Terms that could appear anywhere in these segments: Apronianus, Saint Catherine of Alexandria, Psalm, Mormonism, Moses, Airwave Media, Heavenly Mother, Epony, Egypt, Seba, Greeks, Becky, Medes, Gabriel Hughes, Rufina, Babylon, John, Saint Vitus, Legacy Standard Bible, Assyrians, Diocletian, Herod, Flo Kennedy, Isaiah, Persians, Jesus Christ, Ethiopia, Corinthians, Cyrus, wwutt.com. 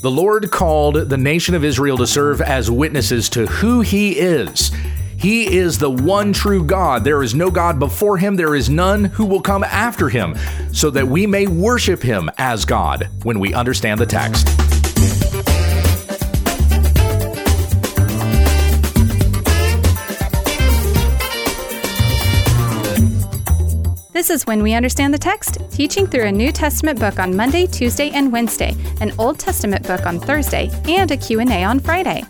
The Lord called the nation of Israel to serve as witnesses to who He is. He is the one true God. There is no God before Him. There is none who will come after Him, so that we may worship Him as God when we understand the text. This is When We Understand the Text, teaching through a New Testament book on Monday, Tuesday, and Wednesday, an Old Testament book on Thursday, and a Q&A on Friday.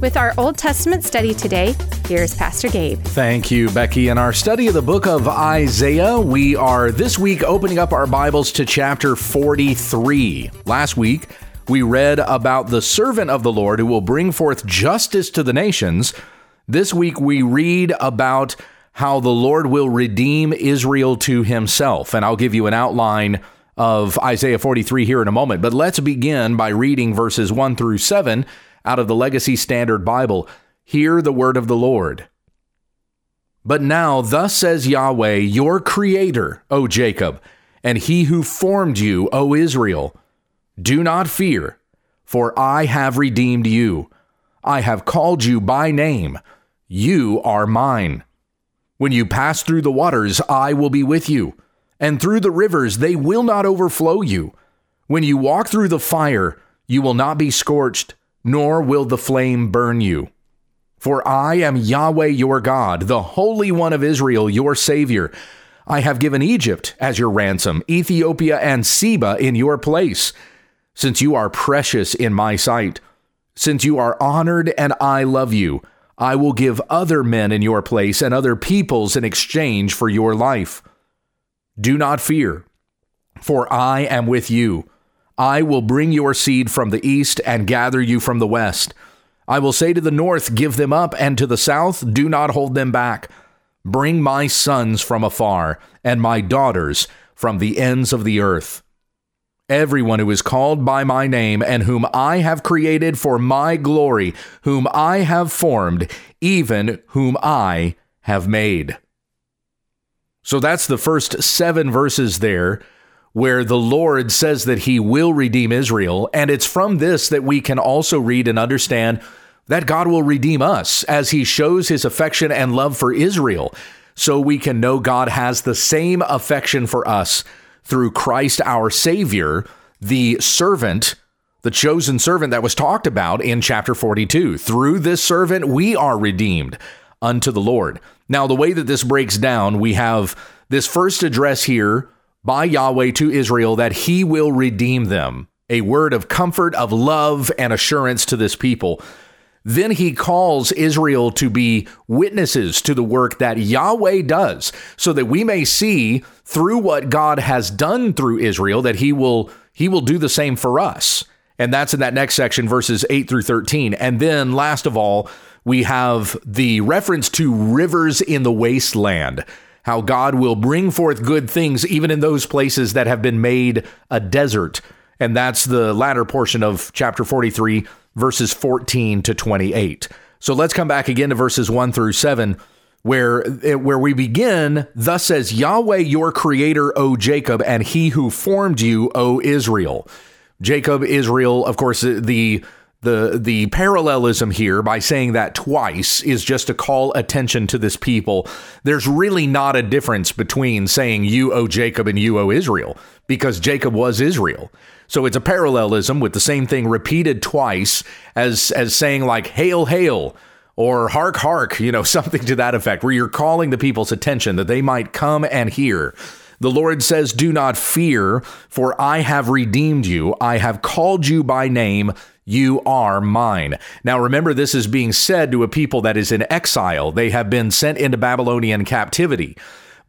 With our Old Testament study today, here's Pastor Gabe. Thank you, Becky. In our study of the book of Isaiah, we are this week opening up our Bibles to chapter 43. Last week, we read about the servant of the Lord who will bring forth justice to the nations. This week, we read about how the Lord will redeem Israel to Himself. And I'll give you an outline of Isaiah 43 here in a moment. But let's begin by reading verses 1 through 7 out of the Legacy Standard Bible. Hear the word of the Lord. But now, thus says Yahweh, your Creator, O Jacob, and He who formed you, O Israel. Do not fear, for I have redeemed you. I have called you by name. You are mine. When you pass through the waters, I will be with you, and through the rivers, they will not overflow you. When you walk through the fire, you will not be scorched, nor will the flame burn you. For I am Yahweh your God, the Holy One of Israel, your Savior. I have given Egypt as your ransom, Ethiopia and Seba in your place, since you are precious in my sight, since you are honored and I love you. I will give other men in your place and other peoples in exchange for your life. Do not fear, for I am with you. I will bring your seed from the east and gather you from the west. I will say to the north, give them up, and to the south, do not hold them back. Bring my sons from afar and my daughters from the ends of the earth. Everyone who is called by my name and whom I have created for my glory, whom I have formed, even whom I have made. So that's the first 7 verses there where the Lord says that He will redeem Israel. And it's from this that we can also read and understand that God will redeem us as He shows His affection and love for Israel. So we can know God has the same affection for us through Christ our Savior, the servant, the chosen servant that was talked about in chapter 42. Through this servant, we are redeemed unto the Lord. Now, the way that this breaks down, we have this first address here by Yahweh to Israel that He will redeem them, a word of comfort, of love, and assurance to this people. Then He calls Israel to be witnesses to the work that Yahweh does, so that we may see through what God has done through Israel that He will do the same for us. And that's in that next section, verses 8 through 13. And then last of all, we have the reference to rivers in the wasteland, how God will bring forth good things even in those places that have been made a desert. And that's the latter portion of chapter 43, verses 14 to 28. So let's come back again to verses 1 through 7, where we begin, thus says Yahweh, your Creator, O Jacob, and He who formed you, O Israel. Jacob, Israel, of course, the parallelism here by saying that twice is just to call attention to this people. There's really not a difference between saying you, O Jacob, and you, O Israel, because Jacob was Israel. So it's a parallelism with the same thing repeated twice as saying like hail, hail, or hark, hark, something to that effect, where you're calling the people's attention that they might come and hear. The Lord says, do not fear, for I have redeemed you. I have called you by name. You are mine. Now, remember, this is being said to a people that is in exile. They have been sent into Babylonian captivity.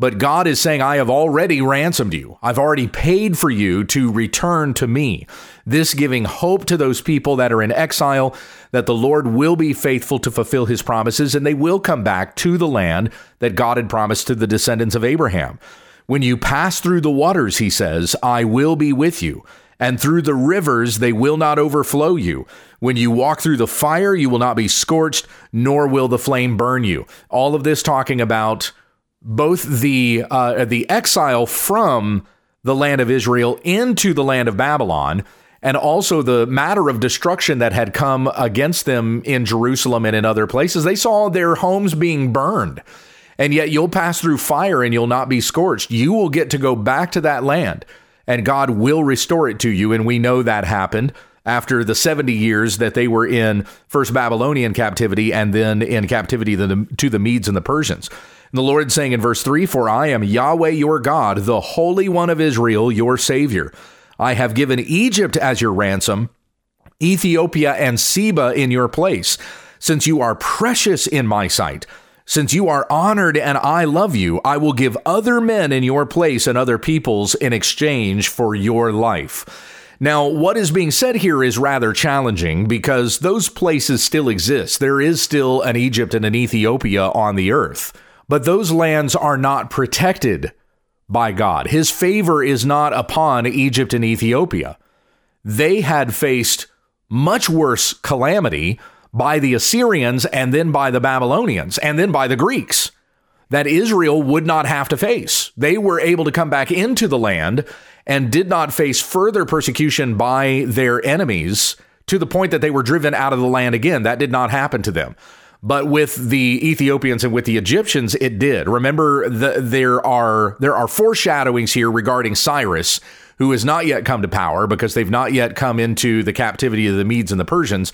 But God is saying, I have already ransomed you. I've already paid for you to return to me. This giving hope to those people that are in exile, that the Lord will be faithful to fulfill His promises, and they will come back to the land that God had promised to the descendants of Abraham. When you pass through the waters, He says, I will be with you. And through the rivers, they will not overflow you. When you walk through the fire, you will not be scorched, nor will the flame burn you. All of this talking about both the exile from the land of Israel into the land of Babylon, and also the matter of destruction that had come against them in Jerusalem and in other places. They saw their homes being burned, and yet you'll pass through fire and you'll not be scorched. You will get to go back to that land, and God will restore it to you. And we know that happened after the 70 years that they were in first Babylonian captivity and then in captivity to the Medes and the Persians. And the Lord saying in verse 3, "For I am Yahweh your God, the Holy One of Israel, your Savior. I have given Egypt as your ransom, Ethiopia and Seba in your place, since you are precious in my sight. Since you are honored and I love you, I will give other men in your place and other peoples in exchange for your life." Now, what is being said here is rather challenging because those places still exist. There is still an Egypt and an Ethiopia on the earth, but those lands are not protected by God. His favor is not upon Egypt and Ethiopia. They had faced much worse calamity by the Assyrians and then by the Babylonians and then by the Greeks that Israel would not have to face. They were able to come back into the land and did not face further persecution by their enemies to the point that they were driven out of the land again. That did not happen to them. But with the Ethiopians and with the Egyptians, it did. Remember, there are foreshadowings here regarding Cyrus, who has not yet come to power because they've not yet come into the captivity of the Medes and the Persians.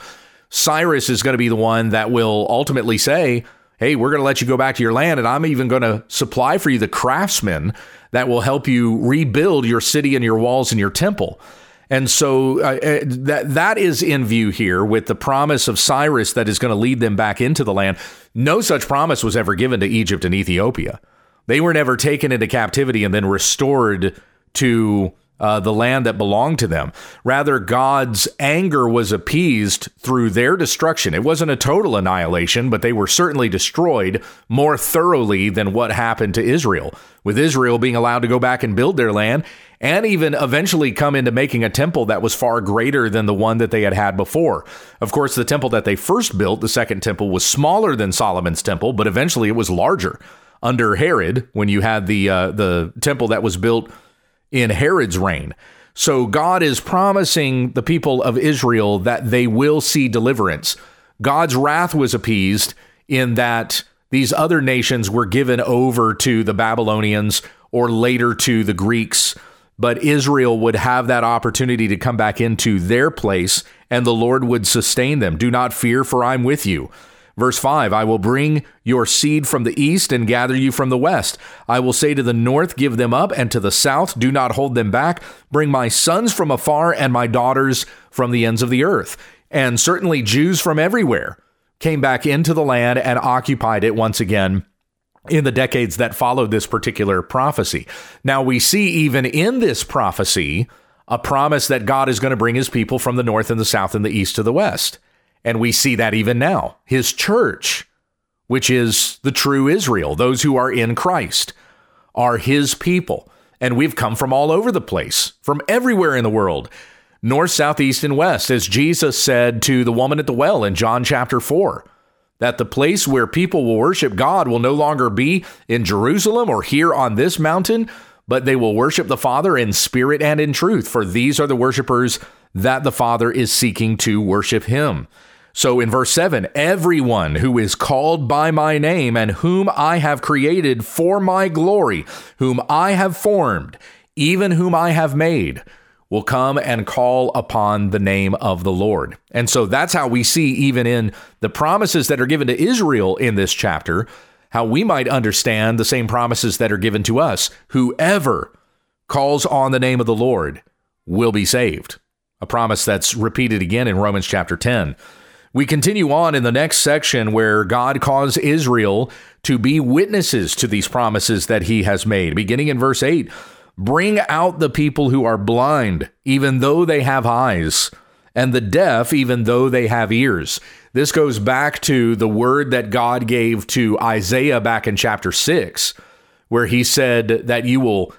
Cyrus is going to be the one that will ultimately say, "Hey, we're going to let you go back to your land, and I'm even going to supply for you the craftsmen that will help you rebuild your city and your walls and your temple." And so that is in view here with the promise of Cyrus that is going to lead them back into the land. No such promise was ever given to Egypt and Ethiopia. They were never taken into captivity and then restored to the land that belonged to them. Rather, God's anger was appeased through their destruction. It wasn't a total annihilation, but they were certainly destroyed more thoroughly than what happened to Israel, with Israel being allowed to go back and build their land and even eventually come into making a temple that was far greater than the one that they had had before. Of course, the temple that they first built, the second temple, was smaller than Solomon's temple, but eventually it was larger under Herod when you had the temple that was built in Herod's reign. So God is promising the people of Israel that they will see deliverance. God's wrath was appeased in that these other nations were given over to the Babylonians or later to the Greeks, but Israel would have that opportunity to come back into their place, and the Lord would sustain them. "Do not fear, for I'm with you." Verse 5, "I will bring your seed from the east and gather you from the west. I will say to the north, give them up, and to the south, do not hold them back. Bring my sons from afar and my daughters from the ends of the earth." And certainly Jews from everywhere came back into the land and occupied it once again in the decades that followed this particular prophecy. Now we see even in this prophecy a promise that God is going to bring his people from the north and the south and the east to the west. And we see that even now, his church, which is the true Israel, those who are in Christ, are his people. And we've come from all over the place, from everywhere in the world, north, south, east, and west, as Jesus said to the woman at the well in John chapter 4, that the place where people will worship God will no longer be in Jerusalem or here on this mountain, but they will worship the Father in spirit and in truth, for these are the worshipers that the Father is seeking to worship him. So in verse 7, "Everyone who is called by my name and whom I have created for my glory, whom I have formed, even whom I have made, will come and call upon the name of the Lord." And so that's how we see even in the promises that are given to Israel in this chapter, how we might understand the same promises that are given to us. Whoever calls on the name of the Lord will be saved. A promise that's repeated again in Romans chapter 10. We continue on in the next section where God caused Israel to be witnesses to these promises that he has made. Beginning in verse 8, "Bring out the people who are blind, even though they have eyes, and the deaf, even though they have ears." This goes back to the word that God gave to Isaiah back in chapter 6, where he said that you will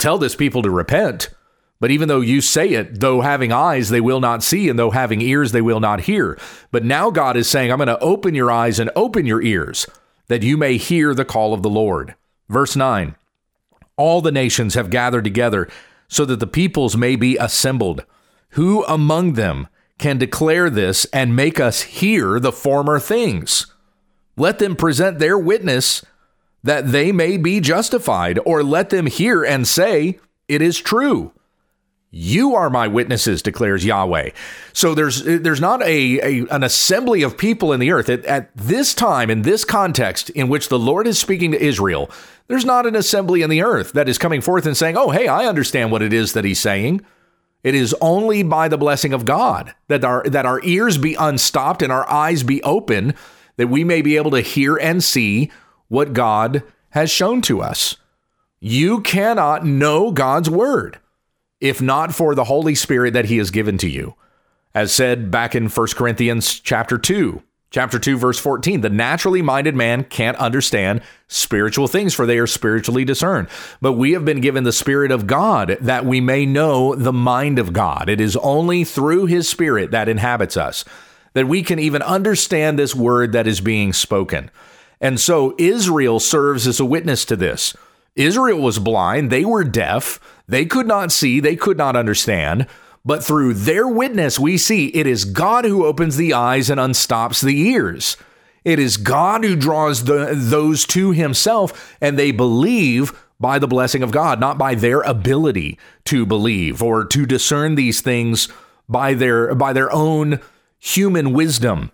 tell this people to repent. But even though you say it, though having eyes, they will not see, and though having ears, they will not hear. But now God is saying, I'm going to open your eyes and open your ears that you may hear the call of the Lord. Verse 9, "All the nations have gathered together so that the peoples may be assembled. Who among them can declare this and make us hear the former things? Let them present their witness that they may be justified, or let them hear and say, it is true. You are my witnesses, declares Yahweh. So there's not an assembly of people in the earth. At this time, in this context in which the Lord is speaking to Israel, there's not an assembly in the earth that is coming forth and saying, oh, hey, I understand what it is that he's saying. It is only by the blessing of God that our ears be unstopped and our eyes be open, that we may be able to hear and see what God has shown to us. You cannot know God's word if not for the Holy Spirit that he has given to you. As said back in 1 Corinthians chapter 2, verse 14, the naturally minded man can't understand spiritual things, for they are spiritually discerned. But we have been given the Spirit of God that we may know the mind of God. It is only through his Spirit that inhabits us that we can even understand this word that is being spoken. And so Israel serves as a witness to this. Israel was blind. They were deaf. They could not see. They could not understand. But through their witness, we see it is God who opens the eyes and unstops the ears. It is God who draws those to himself, and they believe by the blessing of God, not by their ability to believe or to discern these things by their own human wisdom.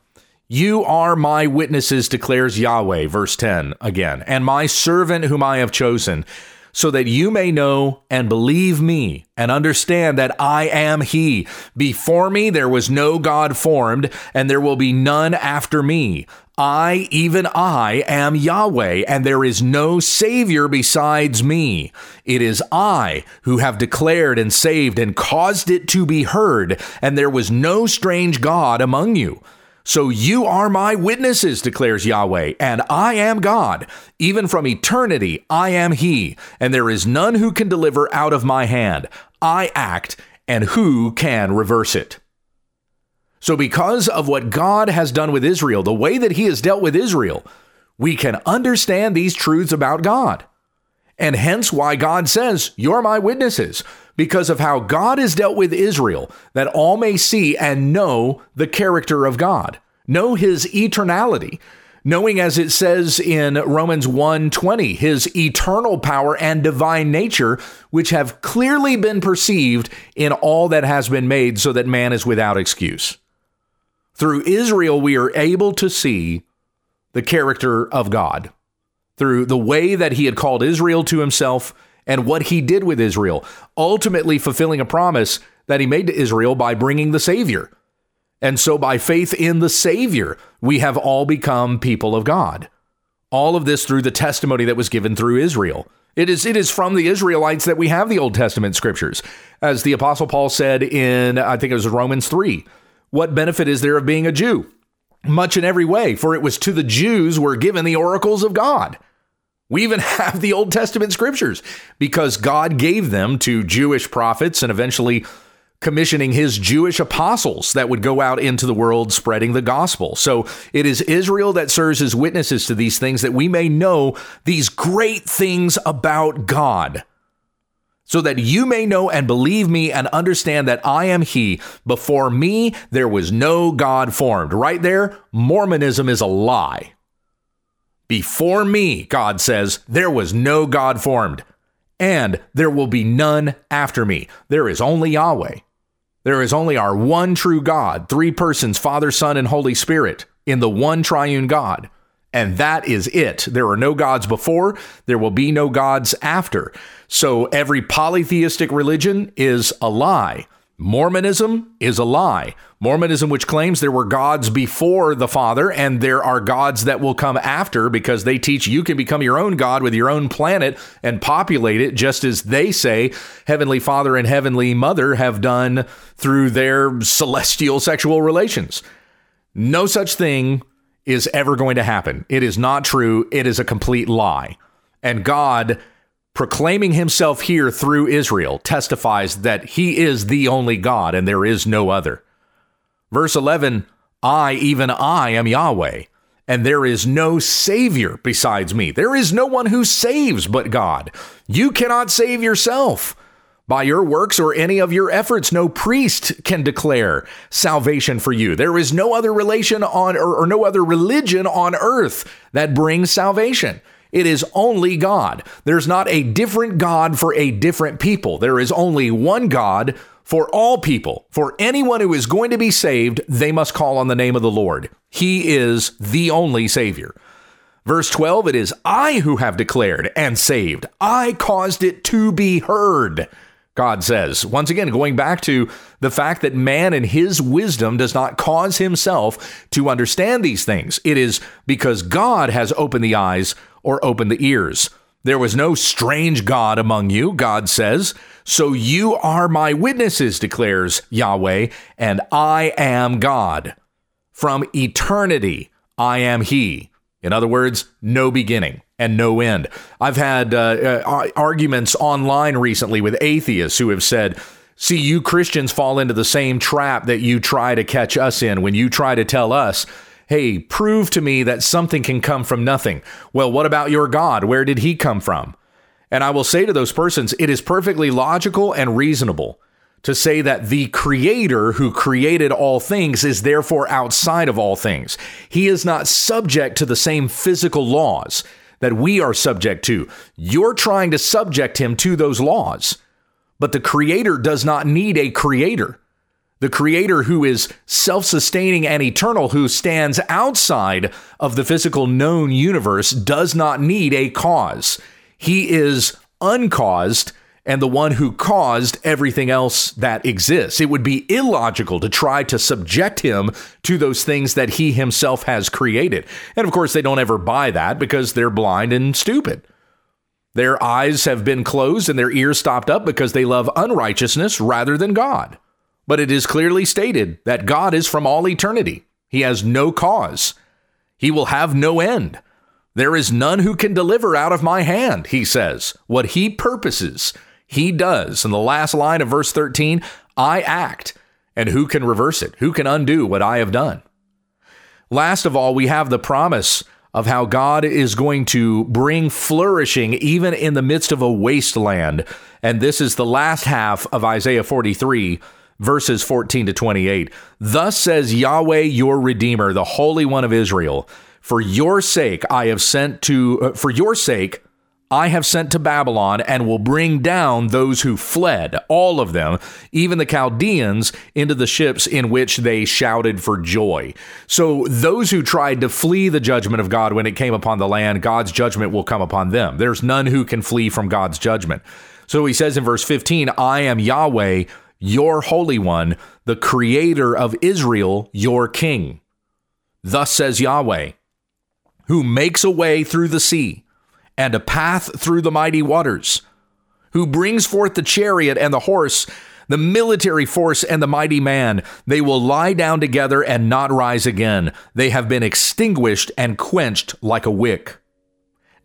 You are my witnesses, declares Yahweh, verse 10 again, and my servant whom I have chosen, so that you may know and believe me and understand that I am he. Before me there was no God formed, and there will be none after me. I, even I, am Yahweh, and there is no Savior besides me. It is I who have declared and saved and caused it to be heard, and there was no strange God among you. So you are my witnesses, declares Yahweh, and I am God. Even from eternity, I am he, and there is none who can deliver out of my hand. I act, and who can reverse it? So because of what God has done with Israel, the way that he has dealt with Israel, we can understand these truths about God. And hence why God says, you're my witnesses, because of how God has dealt with Israel, that all may see and know the character of God, know his eternality, knowing, as it says in Romans 1:20, his eternal power and divine nature, which have clearly been perceived in all that has been made, so that man is without excuse. Through Israel, we are able to see the character of God, through the way that he had called Israel to himself and what he did with Israel, ultimately fulfilling a promise that he made to Israel by bringing the Savior. And so by faith in the Savior, we have all become people of God. All of this through the testimony that was given through Israel. It is from the Israelites that we have the Old Testament scriptures. As the Apostle Paul said in, I think it was Romans 3, what benefit is there of being a Jew? Much in every way, for it was to the Jews were given the oracles of God. We even have the Old Testament scriptures because God gave them to Jewish prophets and eventually commissioning his Jewish apostles that would go out into the world spreading the gospel. So it is Israel that serves as witnesses to these things, that we may know these great things about God, so that you may know and believe me and understand that I am he. Before me, there was no God formed. Right there, Mormonism is a lie. Before me, God says, there was no God formed, and there will be none after me. There is only Yahweh. There is only our one true God, three persons, Father, Son, and Holy Spirit, in the one triune God. And that is it. There are no gods before. There will be no gods after. So every polytheistic religion is a lie. Mormonism is a lie. Mormonism, which claims there were gods before the Father and there are gods that will come after, because they teach you can become your own God with your own planet and populate it, just as they say Heavenly Father and Heavenly Mother have done through their celestial sexual relations. No such thing is ever going to happen. It is not true. It is a complete lie. And God, proclaiming himself here through Israel, testifies that he is the only God and there is no other. Verse 11, I, even I, am Yahweh, and there is no Savior besides me. There is no one who saves but God. You cannot save yourself. By your works or any of your efforts, no priest can declare salvation for you. There is no other relation on or no other religion on earth that brings salvation. It is only God. There's not a different God for a different people. There is only one God for all people. For anyone who is going to be saved, they must call on the name of the Lord. He is the only Savior. Verse 12, it is I who have declared and saved. I caused it to be heard, God says. Once again, going back to the fact that man in his wisdom does not cause himself to understand these things. It is because God has opened the eyes or opened the ears. There was no strange God among you, God says. So you are my witnesses, declares Yahweh, and I am God. From eternity, I am He. In other words, no beginning and no end. I've had arguments online recently with atheists who have said, see, you Christians fall into the same trap that you try to catch us in when you try to tell us, hey, prove to me that something can come from nothing. Well, what about your God? Where did He come from? And I will say to those persons, it is perfectly logical and reasonable to say that the Creator who created all things is therefore outside of all things. He is not subject to the same physical laws that we are subject to. You're trying to subject Him to those laws, but the Creator does not need a creator. The Creator who is self-sustaining and eternal, who stands outside of the physical known universe, does not need a cause. He is uncaused and the one who caused everything else that exists. It would be illogical to try to subject Him to those things that He Himself has created. And of course, they don't ever buy that because they're blind and stupid. Their eyes have been closed and their ears stopped up because they love unrighteousness rather than God. But it is clearly stated that God is from all eternity. He has no cause. He will have no end. There is none who can deliver out of my hand, He says. What He purposes, He does. In the last line of verse 13, I act, and who can reverse it? Who can undo what I have done? Last of all, we have the promise of how God is going to bring flourishing even in the midst of a wasteland. And this is the last half of Isaiah 43, verses 14 to 28. Thus says Yahweh, your Redeemer, the Holy One of Israel, for your sake I have sent to Babylon and will bring down those who fled, all of them, even the Chaldeans, into the ships in which they shouted for joy. So those who tried to flee the judgment of God when it came upon the land, God's judgment will come upon them. There's none who can flee from God's judgment. So he says in verse 15, I am Yahweh, your Holy One, the Creator of Israel, your King. Thus says Yahweh, who makes a way through the sea and a path through the mighty waters, who brings forth the chariot and the horse, the military force and the mighty man. They will lie down together and not rise again. They have been extinguished and quenched like a wick.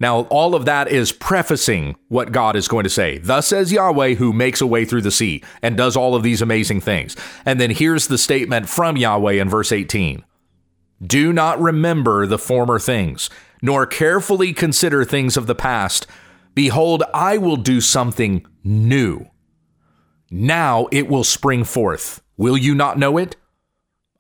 Now, all of that is prefacing what God is going to say. Thus says Yahweh, who makes a way through the sea and does all of these amazing things. And then here's the statement from Yahweh in verse 18. Do not remember the former things, nor carefully consider things of the past. Behold, I will do something new. Now it will spring forth. Will you not know it?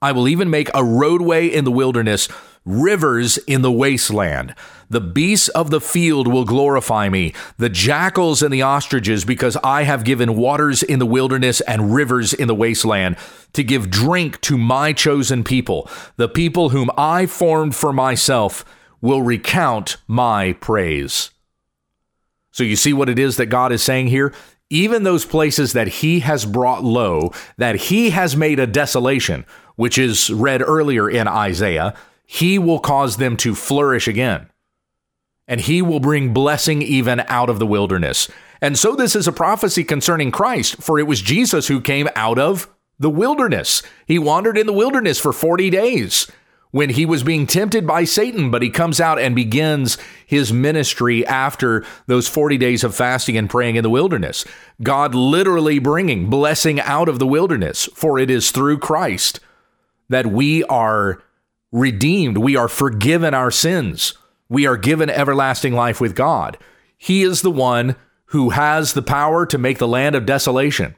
I will even make a roadway in the wilderness, rivers in the wasteland. The beasts of the field will glorify me, the jackals and the ostriches, because I have given waters in the wilderness and rivers in the wasteland to give drink to my chosen people. The people whom I formed for myself will recount my praise. So you see what it is that God is saying here? Even those places that He has brought low, that He has made a desolation, which is read earlier in Isaiah, He will cause them to flourish again. And He will bring blessing even out of the wilderness. And so this is a prophecy concerning Christ, for it was Jesus who came out of the wilderness. He wandered in the wilderness for 40 days when He was being tempted by Satan, but He comes out and begins His ministry after those 40 days of fasting and praying in the wilderness. God literally bringing blessing out of the wilderness, for it is through Christ that we are redeemed. We are forgiven our sins. We are given everlasting life with God. He is the one who has the power to make the land of desolation,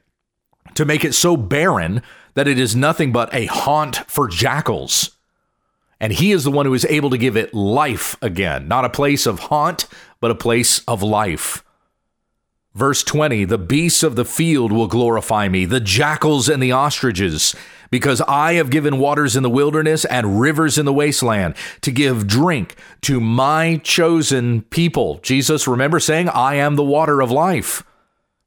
to make it so barren that it is nothing but a haunt for jackals. And he is the one who is able to give it life again, not a place of haunt, but a place of life. Verse 20, the beasts of the field will glorify me, the jackals and the ostriches, because I have given waters in the wilderness and rivers in the wasteland to give drink to my chosen people. Jesus, remember saying, I am the water of life.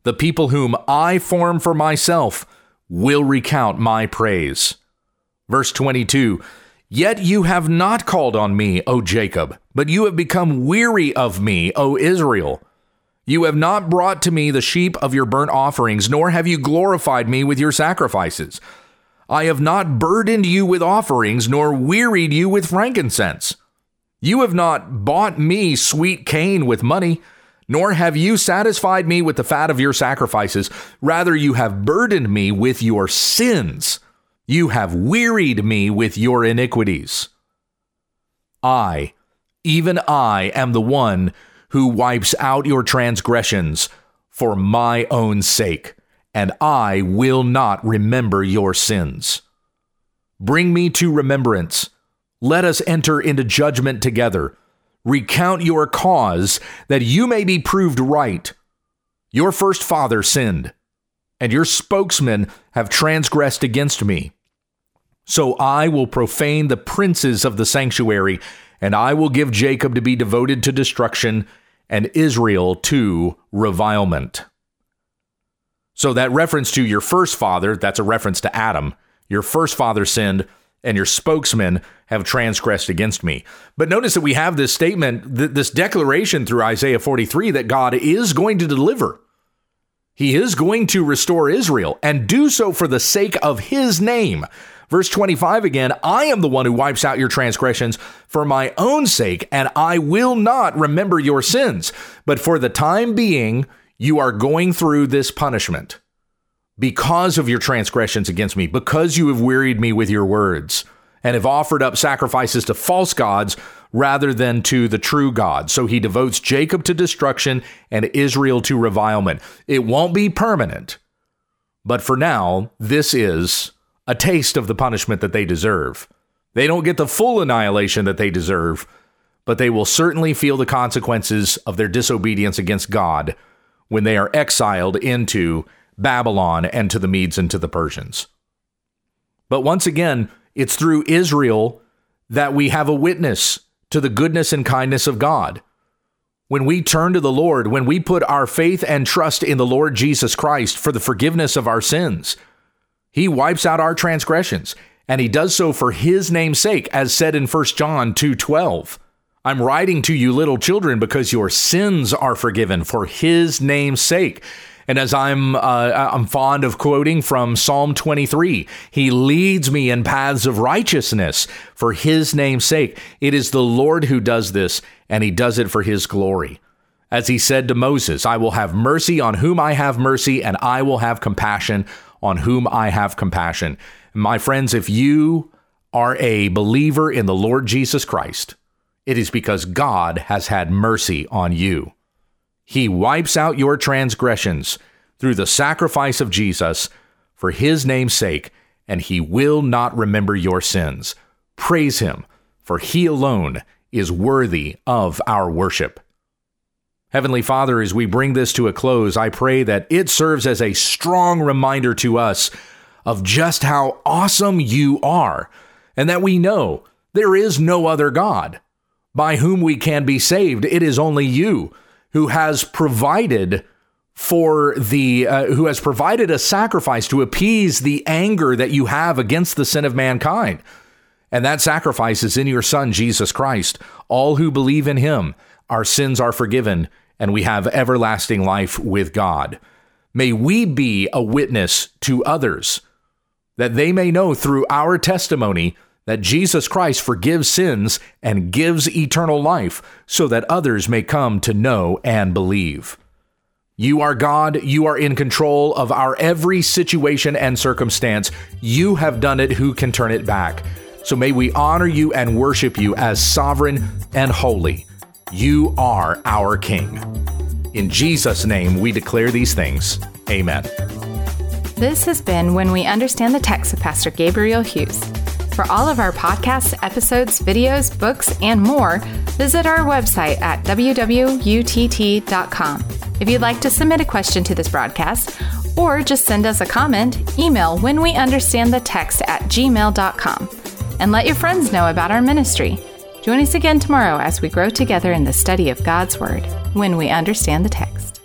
The people whom I form for myself will recount my praise. Verse 22, yet you have not called on me, O Jacob, but you have become weary of me, O Israel. You have not brought to me the sheep of your burnt offerings, nor have you glorified me with your sacrifices. I have not burdened you with offerings, nor wearied you with frankincense. You have not bought me sweet cane with money, nor have you satisfied me with the fat of your sacrifices. Rather, you have burdened me with your sins. You have wearied me with your iniquities. I, even I, am the one who wipes out your transgressions for my own sake, and I will not remember your sins. Bring me to remembrance. Let us enter into judgment together. Recount your cause, that you may be proved right. Your first father sinned, and your spokesmen have transgressed against me. So I will profane the princes of the sanctuary, and I will give Jacob to be devoted to destruction, and Israel to revilement. So that reference to your first father, that's a reference to Adam. Your first father sinned, and your spokesmen have transgressed against me. But notice that we have this statement, this declaration through Isaiah 43, that God is going to deliver. He is going to restore Israel, and do so for the sake of his name. Verse 25 again, I am the one who wipes out your transgressions for my own sake, and I will not remember your sins. But for the time being, you are going through this punishment because of your transgressions against me, because you have wearied me with your words and have offered up sacrifices to false gods rather than to the true God. So he devotes Jacob to destruction and Israel to revilement. It won't be permanent, but for now, this is a taste of the punishment that they deserve. They don't get the full annihilation that they deserve, but they will certainly feel the consequences of their disobedience against God when they are exiled into Babylon and to the Medes and to the Persians. But once again, it's through Israel that we have a witness to the goodness and kindness of God. When we turn to the Lord, when we put our faith and trust in the Lord Jesus Christ for the forgiveness of our sins, he wipes out our transgressions, and he does so for his name's sake, as said in 1 John 2:12. I'm writing to you, little children, because your sins are forgiven for his name's sake. And as I'm fond of quoting from Psalm 23, he leads me in paths of righteousness for his name's sake. It is the Lord who does this, and he does it for his glory. As he said to Moses, I will have mercy on whom I have mercy, and I will have compassion on whom I have compassion. My friends, if you are a believer in the Lord Jesus Christ, it is because God has had mercy on you. He wipes out your transgressions through the sacrifice of Jesus for his name's sake, and he will not remember your sins. Praise him, for he alone is worthy of our worship. Heavenly Father, as we bring this to a close, I pray that it serves as a strong reminder to us of just how awesome you are, and that we know there is no other God by whom we can be saved. It is only you who has provided provided a sacrifice to appease the anger that you have against the sin of mankind. And that sacrifice is in your Son, Jesus Christ. All who believe in him, our sins are forgiven, and we have everlasting life with God. May we be a witness to others, that they may know through our testimony that Jesus Christ forgives sins and gives eternal life, so that others may come to know and believe. You are God. You are in control of our every situation and circumstance. You have done it. Who can turn it back? So may we honor you and worship you as sovereign and holy. You are our King. In Jesus' name, we declare these things. Amen. This has been When We Understand the Text with Pastor Gabriel Hughes. For all of our podcasts, episodes, videos, books, and more, visit our website at www.utt.com. If you'd like to submit a question to this broadcast, or just send us a comment, email whenweunderstandthetext@gmail.com. And let your friends know about our ministry. Join us again tomorrow as we grow together in the study of God's Word, When We Understand the Text.